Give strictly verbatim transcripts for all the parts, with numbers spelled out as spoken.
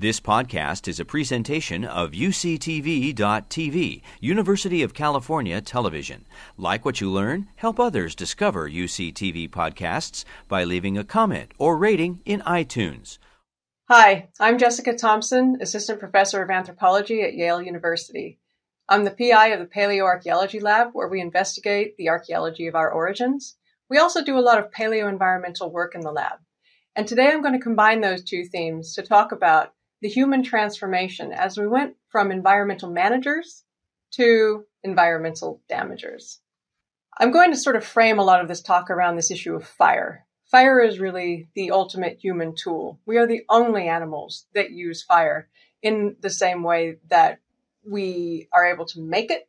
This podcast is a presentation of U C T V dot T V, University of California Television. Like what you learn? Help others discover U C T V podcasts by leaving a comment or rating in iTunes. Hi, I'm Jessica Thompson, Assistant Professor of Anthropology at Yale University. I'm the P I of the Paleoarchaeology Lab, where we investigate the archaeology of our origins. We also do a lot of paleo-environmental work in the lab. And today I'm going to combine those two themes to talk about the human transformation as we went from environmental managers to environmental damagers. I'm going to sort of frame a lot of this talk around this issue of fire. Fire is really the ultimate human tool. We are the only animals that use fire in the same way that we are able to make it,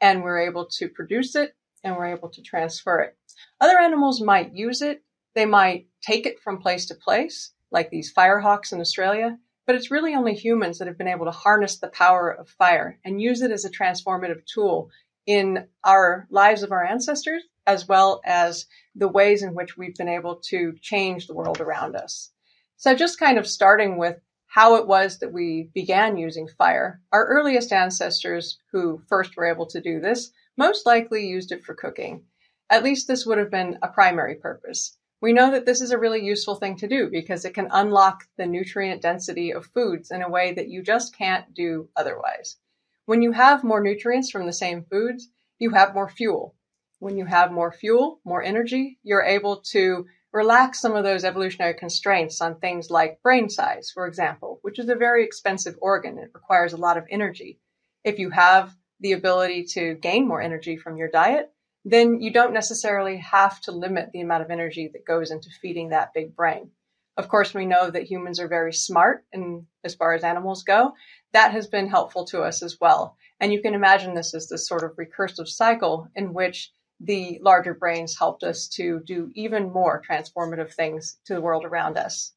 and we're able to produce it, and we're able to transfer it. Other animals might use it. They might take it from place to place, like these firehawks in Australia. But it's really only humans that have been able to harness the power of fire and use it as a transformative tool in our lives of our ancestors, as well as the ways in which we've been able to change the world around us. So just kind of starting with how it was that we began using fire, our earliest ancestors who first were able to do this most likely used it for cooking. At least this would have been a primary purpose. We know that this is a really useful thing to do because it can unlock the nutrient density of foods in a way that you just can't do otherwise. When you have more nutrients from the same foods, you have more fuel. When you have more fuel, more energy, you're able to relax some of those evolutionary constraints on things like brain size, for example, which is a very expensive organ. It requires a lot of energy. If you have the ability to gain more energy from your diet, then you don't necessarily have to limit the amount of energy that goes into feeding that big brain. Of course, we know that humans are very smart, and as far as animals go, that has been helpful to us as well. And you can imagine this as this sort of recursive cycle in which the larger brains helped us to do even more transformative things to the world around us.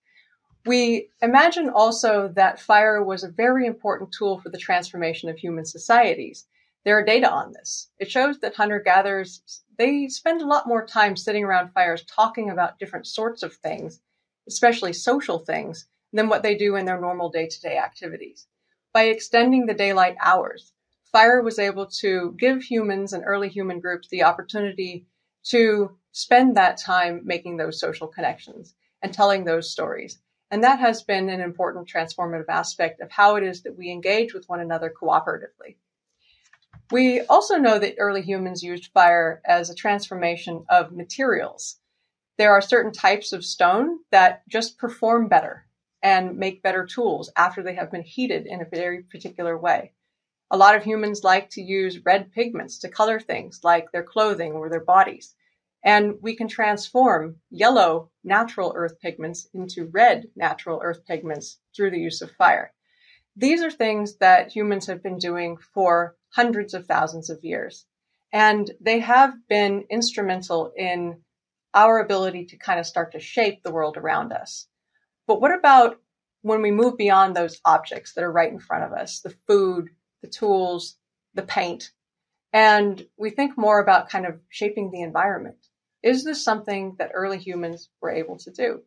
We imagine also that fire was a very important tool for the transformation of human societies. There are data on this. It shows that hunter-gatherers, they spend a lot more time sitting around fires talking about different sorts of things, especially social things, than what they do in their normal day-to-day activities. By extending the daylight hours, fire was able to give humans and early human groups the opportunity to spend that time making those social connections and telling those stories. And that has been an important transformative aspect of how it is that we engage with one another cooperatively. We also know that early humans used fire as a transformation of materials. There are certain types of stone that just perform better and make better tools after they have been heated in a very particular way. A lot of humans like to use red pigments to color things like their clothing or their bodies. And we can transform yellow natural earth pigments into red natural earth pigments through the use of fire. These are things that humans have been doing for hundreds of thousands of years. And they have been instrumental in our ability to kind of start to shape the world around us. But what about when we move beyond those objects that are right in front of us, the food, the tools, the paint, and we think more about kind of shaping the environment? Is this something that early humans were able to do?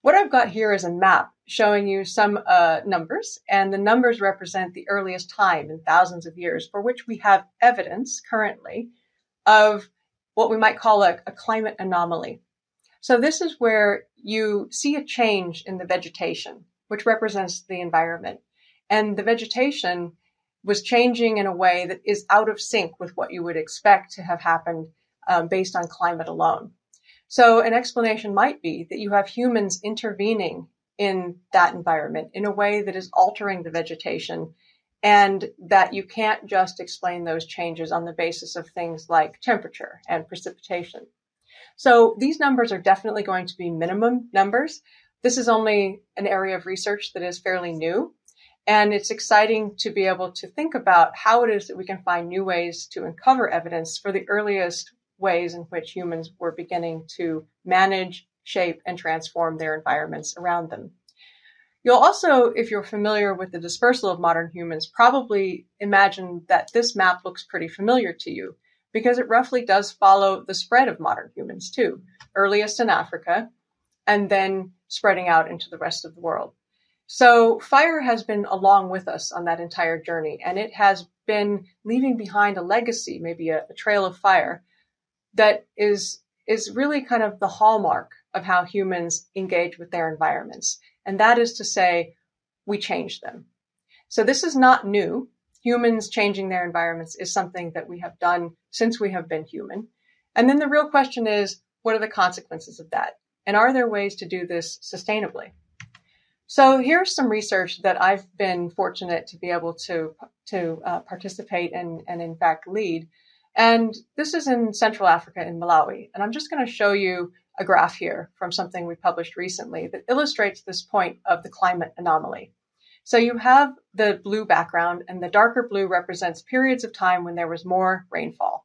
What I've got here is a map showing you some uh, numbers, and the numbers represent the earliest time in thousands of years for which we have evidence currently of what we might call a, a climate anomaly. So this is where you see a change in the vegetation, which represents the environment. And the vegetation was changing in a way that is out of sync with what you would expect to have happened um, based on climate alone. So an explanation might be that you have humans intervening in that environment in a way that is altering the vegetation, and that you can't just explain those changes on the basis of things like temperature and precipitation. So these numbers are definitely going to be minimum numbers. This is only an area of research that is fairly new, and it's exciting to be able to think about how it is that we can find new ways to uncover evidence for the earliest ways in which humans were beginning to manage, shape, and transform their environments around them. You'll also, if you're familiar with the dispersal of modern humans, probably imagine that this map looks pretty familiar to you because it roughly does follow the spread of modern humans too, earliest in Africa and then spreading out into the rest of the world. So fire has been along with us on that entire journey, and it has been leaving behind a legacy, maybe a, a trail of fire, that is is really kind of the hallmark of how humans engage with their environments. And that is to say, we change them. So this is not new. Humans changing their environments is something that we have done since we have been human. And then the real question is, what are the consequences of that? And are there ways to do this sustainably? So here's some research that I've been fortunate to be able to, to uh, participate in and in fact lead. And this is in Central Africa in Malawi. And I'm just going to show you a graph here from something we published recently that illustrates this point of the climate anomaly. So you have the blue background, and the darker blue represents periods of time when there was more rainfall.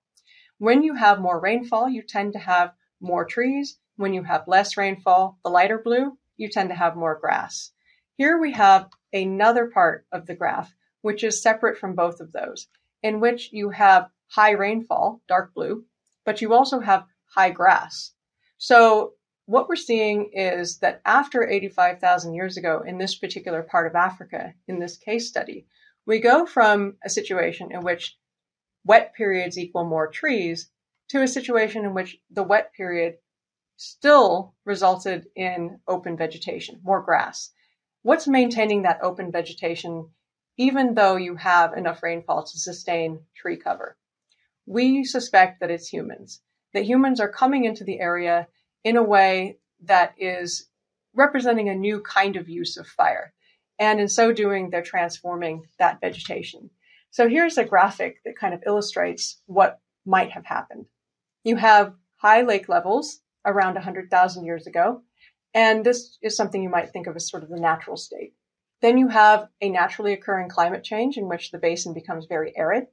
When you have more rainfall, you tend to have more trees. When you have less rainfall, the lighter blue, you tend to have more grass. Here we have another part of the graph, which is separate from both of those, in which you have high rainfall, dark blue, but you also have high grass. So what we're seeing is that after eighty-five thousand years ago in this particular part of Africa, in this case study, we go from a situation in which wet periods equal more trees to a situation in which the wet period still resulted in open vegetation, more grass. What's maintaining that open vegetation, even though you have enough rainfall to sustain tree cover? We suspect that it's humans, that humans are coming into the area in a way that is representing a new kind of use of fire. And in so doing, they're transforming that vegetation. So here's a graphic that kind of illustrates what might have happened. You have high lake levels around one hundred thousand years ago, and this is something you might think of as sort of the natural state. Then you have a naturally occurring climate change in which the basin becomes very arid.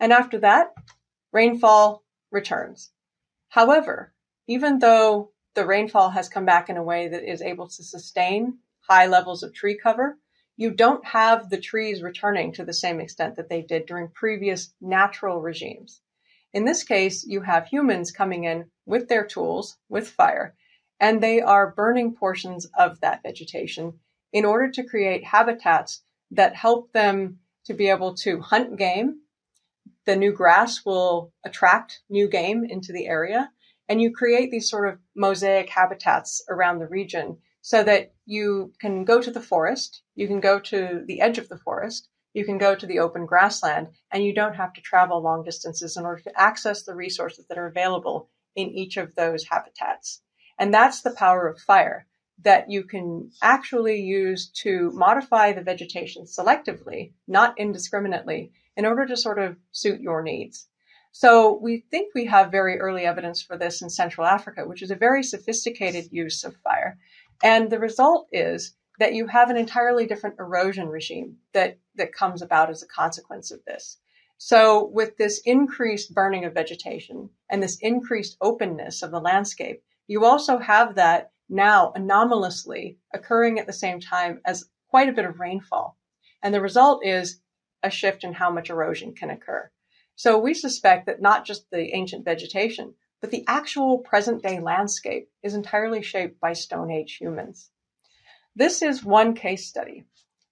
And after that, rainfall returns. However, even though the rainfall has come back in a way that is able to sustain high levels of tree cover, you don't have the trees returning to the same extent that they did during previous natural regimes. In this case, you have humans coming in with their tools, with fire, and they are burning portions of that vegetation in order to create habitats that help them to be able to hunt game. The new grass will attract new game into the area, and you create these sort of mosaic habitats around the region so that you can go to the forest, you can go to the edge of the forest, you can go to the open grassland, and you don't have to travel long distances in order to access the resources that are available in each of those habitats. And that's the power of fire, that you can actually use to modify the vegetation selectively, not indiscriminately, in order to sort of suit your needs. So we think we have very early evidence for this in Central Africa, which is a very sophisticated use of fire. And the result is that you have an entirely different erosion regime that, that comes about as a consequence of this. So with this increased burning of vegetation and this increased openness of the landscape, you also have that now anomalously occurring at the same time as quite a bit of rainfall. And the result is a shift in how much erosion can occur. So we suspect that not just the ancient vegetation, but the actual present-day landscape is entirely shaped by Stone Age humans. This is one case study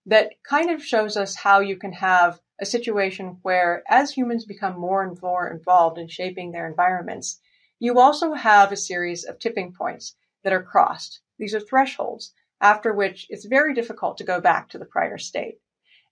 that kind of shows us how you can have a situation where, as humans become more and more involved in shaping their environments, you also have a series of tipping points that are crossed. These are thresholds after which it's very difficult to go back to the prior state.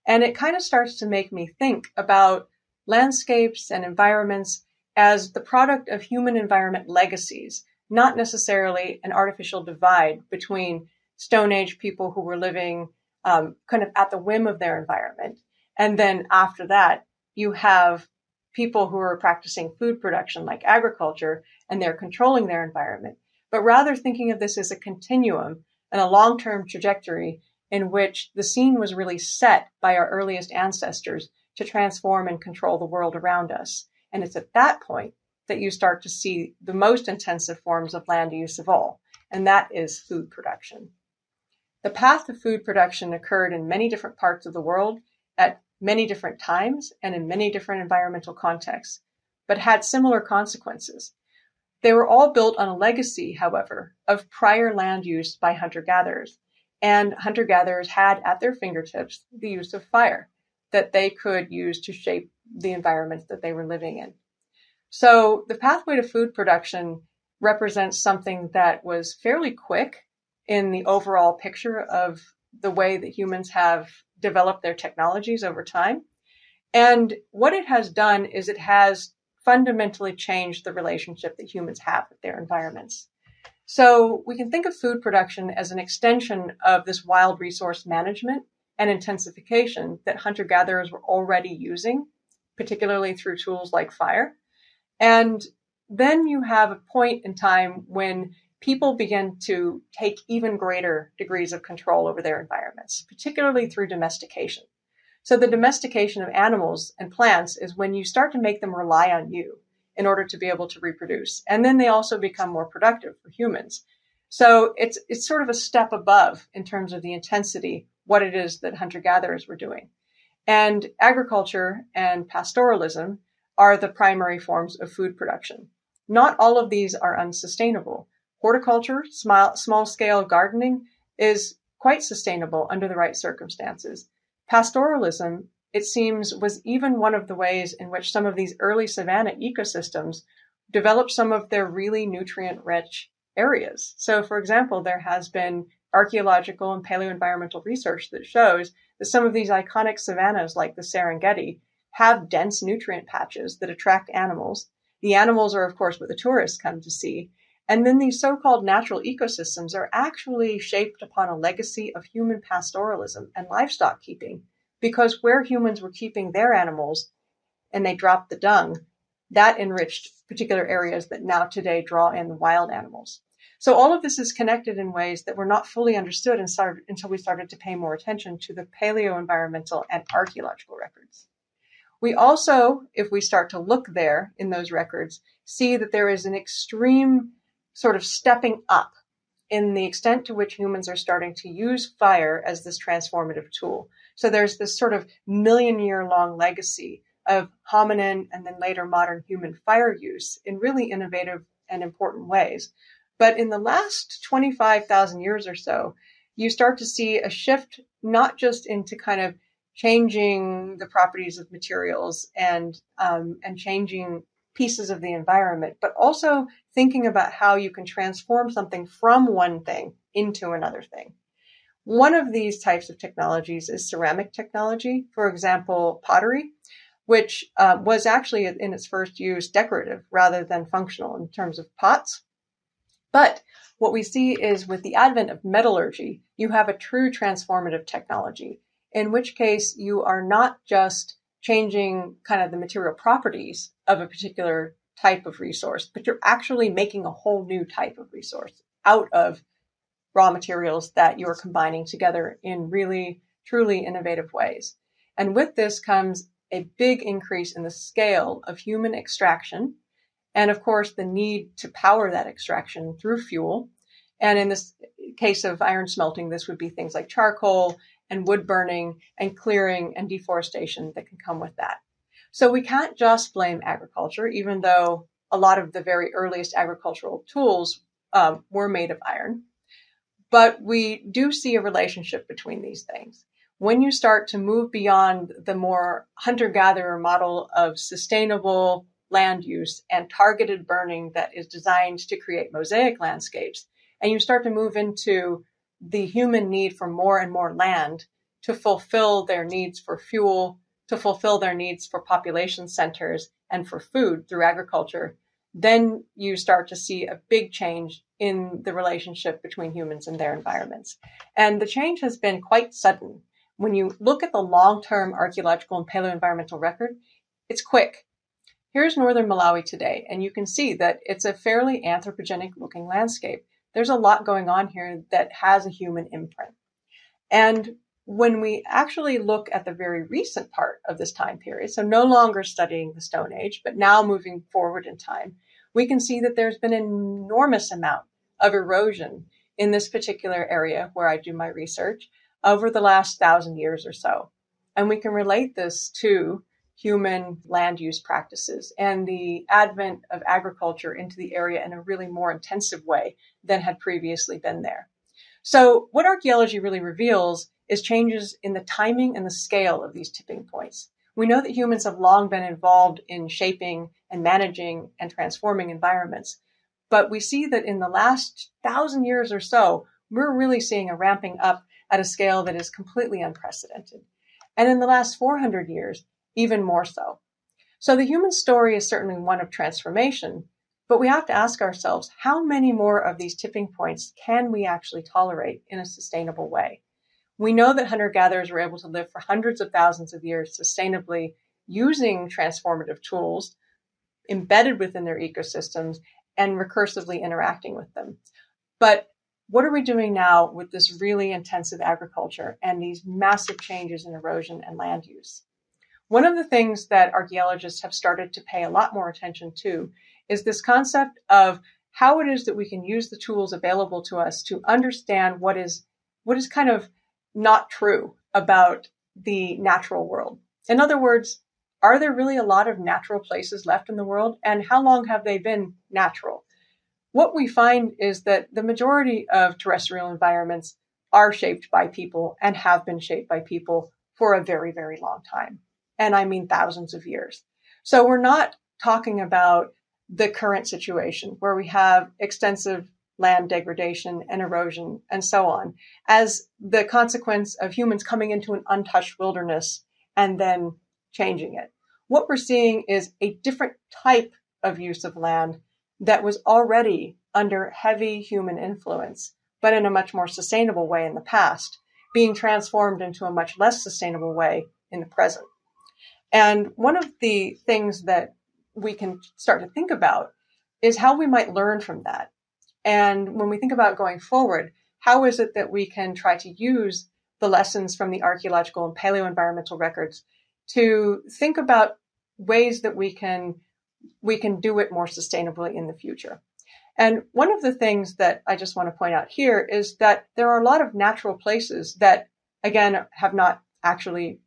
And it kind of starts to make me think about landscapes and environments as the product of human environment legacies, not necessarily an artificial divide between Stone Age people who were living um, kind of at the whim of their environment. And then after that, you have people who are practicing food production like agriculture, and they're controlling their environment, but rather thinking of this as a continuum and a long-term trajectory in which the scene was really set by our earliest ancestors to transform and control the world around us. And it's at that point that you start to see the most intensive forms of land use of all, and that is food production. The path of food production occurred in many different parts of the world at many different times and in many different environmental contexts, but had similar consequences. They were all built on a legacy, however, of prior land use by hunter-gatherers, and hunter-gatherers had at their fingertips the use of fire that they could use to shape the environment that they were living in. So the pathway to food production represents something that was fairly quick in the overall picture of the way that humans have developed their technologies over time. And what it has done is it has fundamentally changed the relationship that humans have with their environments. So we can think of food production as an extension of this wild resource management and intensification that hunter-gatherers were already using, particularly through tools like fire. And then you have a point in time when people begin to take even greater degrees of control over their environments, particularly through domestication. So the domestication of animals and plants is when you start to make them rely on you in order to be able to reproduce. And then they also become more productive for humans. So it's it's sort of a step above in terms of the intensity, what it is that hunter-gatherers were doing. And agriculture and pastoralism are the primary forms of food production. Not all of these are unsustainable. Horticulture, small, small-scale gardening is quite sustainable under the right circumstances. Pastoralism, it seems, was even one of the ways in which some of these early savanna ecosystems developed some of their really nutrient-rich areas. So, for example, there has been archaeological and paleoenvironmental research that shows that some of these iconic savannas, like the Serengeti, have dense nutrient patches that attract animals. The animals are, of course, what the tourists come to see. And then these so-called natural ecosystems are actually shaped upon a legacy of human pastoralism and livestock keeping, because where humans were keeping their animals and they dropped the dung, that enriched particular areas that now today draw in the wild animals. So all of this is connected in ways that were not fully understood and started, until we started to pay more attention to the paleo-environmental and archaeological records. We also, if we start to look there in those records, see that there is an extreme sort of stepping up in the extent to which humans are starting to use fire as this transformative tool. So there's this sort of million-year-long legacy of hominin and then later modern human fire use in really innovative and important ways. But in the last twenty-five thousand years or so, you start to see a shift not just into kind of changing the properties of materials and um, and changing pieces of the environment, but also thinking about how you can transform something from one thing into another thing. One of these types of technologies is ceramic technology, for example, pottery, which uh, was actually in its first use decorative rather than functional in terms of pots. But what we see is with the advent of metallurgy, you have a true transformative technology, in which case you are not just changing kind of the material properties of a particular type of resource, but you're actually making a whole new type of resource out of raw materials that you're combining together in really, truly innovative ways. And with this comes a big increase in the scale of human extraction, and of course, the need to power that extraction through fuel. And in this case of iron smelting, this would be things like charcoal and wood burning and clearing and deforestation that can come with that. So we can't just blame agriculture, even though a lot of the very earliest agricultural tools um, were made of iron. But we do see a relationship between these things. When you start to move beyond the more hunter-gatherer model of sustainable land use and targeted burning that is designed to create mosaic landscapes, and you start to move into the human need for more and more land to fulfill their needs for fuel, to fulfill their needs for population centers and for food through agriculture, then you start to see a big change in the relationship between humans and their environments. And the change has been quite sudden. When you look at the long-term archaeological and paleoenvironmental record, it's quick. Here's northern Malawi today, and you can see that it's a fairly anthropogenic-looking landscape. There's a lot going on here that has a human imprint. And when we actually look at the very recent part of this time period, so no longer studying the Stone Age, but now moving forward in time, we can see that there's been an enormous amount of erosion in this particular area where I do my research over the last thousand years or so. And we can relate this to human land use practices and the advent of agriculture into the area in a really more intensive way than had previously been there. So what archaeology really reveals is changes in the timing and the scale of these tipping points. We know that humans have long been involved in shaping and managing and transforming environments, but we see that in the last thousand years or so, we're really seeing a ramping up at a scale that is completely unprecedented. And in the last four hundred years, even more so. So the human story is certainly one of transformation, but we have to ask ourselves, how many more of these tipping points can we actually tolerate in a sustainable way? We know that hunter-gatherers were able to live for hundreds of thousands of years sustainably using transformative tools embedded within their ecosystems and recursively interacting with them. But what are we doing now with this really intensive agriculture and these massive changes in erosion and land use? One of the things that archaeologists have started to pay a lot more attention to is this concept of how it is that we can use the tools available to us to understand what is what is kind of not true about the natural world. In other words, are there really a lot of natural places left in the world, and how long have they been natural? What we find is that the majority of terrestrial environments are shaped by people and have been shaped by people for a very, very long time. And I mean thousands of years. So we're not talking about the current situation where we have extensive land degradation and erosion and so on as the consequence of humans coming into an untouched wilderness and then changing it. What we're seeing is a different type of use of land that was already under heavy human influence, but in a much more sustainable way in the past, being transformed into a much less sustainable way in the present. And one of the things that we can start to think about is how we might learn from that. And when we think about going forward, how is it that we can try to use the lessons from the archaeological and paleoenvironmental records to think about ways that we can we can do it more sustainably in the future? And one of the things that I just want to point out here is that there are a lot of natural places that, again, have not actually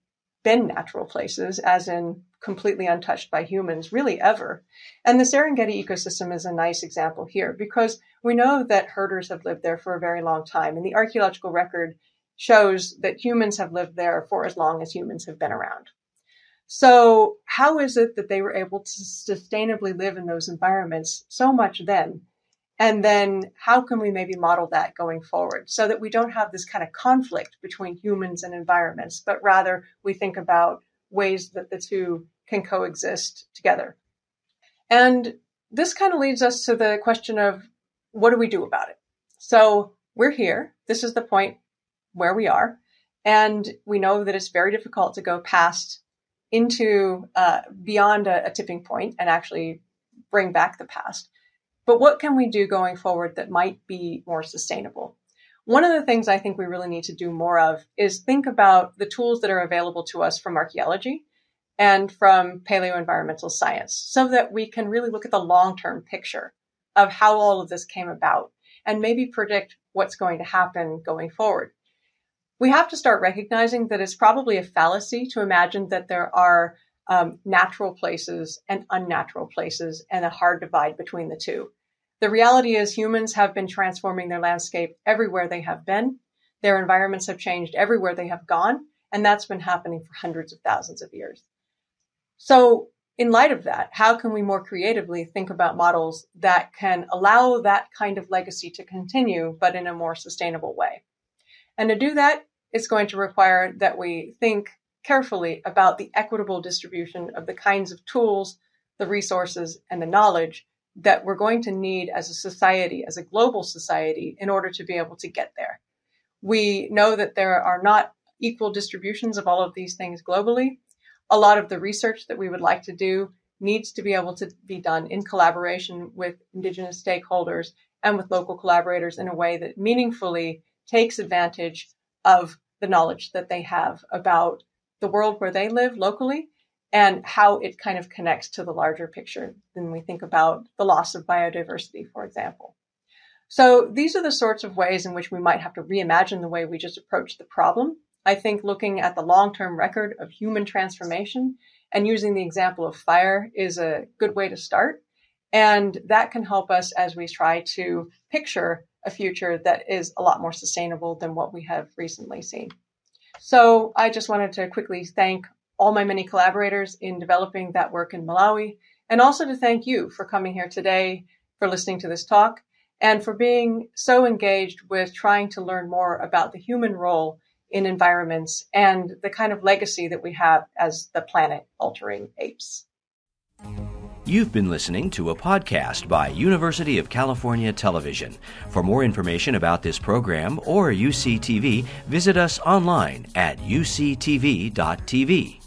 been natural places, as in completely untouched by humans, really ever. And the Serengeti ecosystem is a nice example here because we know that herders have lived there for a very long time. And the archaeological record shows that humans have lived there for as long as humans have been around. So how is it that they were able to sustainably live in those environments so much then? And then how can we maybe model that going forward so that we don't have this kind of conflict between humans and environments, but rather we think about ways that the two can coexist together. And this kind of leads us to the question of what do we do about it? So we're here. This is the point where we are. And we know that it's very difficult to go past into uh, beyond a, a tipping point and actually bring back the past. But what can we do going forward that might be more sustainable? One of the things I think we really need to do more of is think about the tools that are available to us from archaeology and from paleoenvironmental science so that we can really look at the long-term picture of how all of this came about and maybe predict what's going to happen going forward. We have to start recognizing that it's probably a fallacy to imagine that there are Um, natural places and unnatural places and a hard divide between the two. The reality is humans have been transforming their landscape everywhere they have been. Their environments have changed everywhere they have gone, and that's been happening for hundreds of thousands of years. So in light of that, how can we more creatively think about models that can allow that kind of legacy to continue, but in a more sustainable way? And to do that, it's going to require that we think carefully about the equitable distribution of the kinds of tools, the resources, and the knowledge that we're going to need as a society, as a global society, in order to be able to get there. We know that there are not equal distributions of all of these things globally. A lot of the research that we would like to do needs to be able to be done in collaboration with Indigenous stakeholders and with local collaborators in a way that meaningfully takes advantage of the knowledge that they have about the world where they live locally and how it kind of connects to the larger picture when we think about the loss of biodiversity, for example. So these are the sorts of ways in which we might have to reimagine the way we just approach the problem. I think looking at the long-term record of human transformation and using the example of fire is a good way to start. And that can help us as we try to picture a future that is a lot more sustainable than what we have recently seen. So I just wanted to quickly thank all my many collaborators in developing that work in Malawi, and also to thank you for coming here today, for listening to this talk, and for being so engaged with trying to learn more about the human role in environments and the kind of legacy that we have as the planet-altering apes. You've been listening to a podcast by University of California Television. For more information about this program or U C T V, visit us online at U C T V dot T V.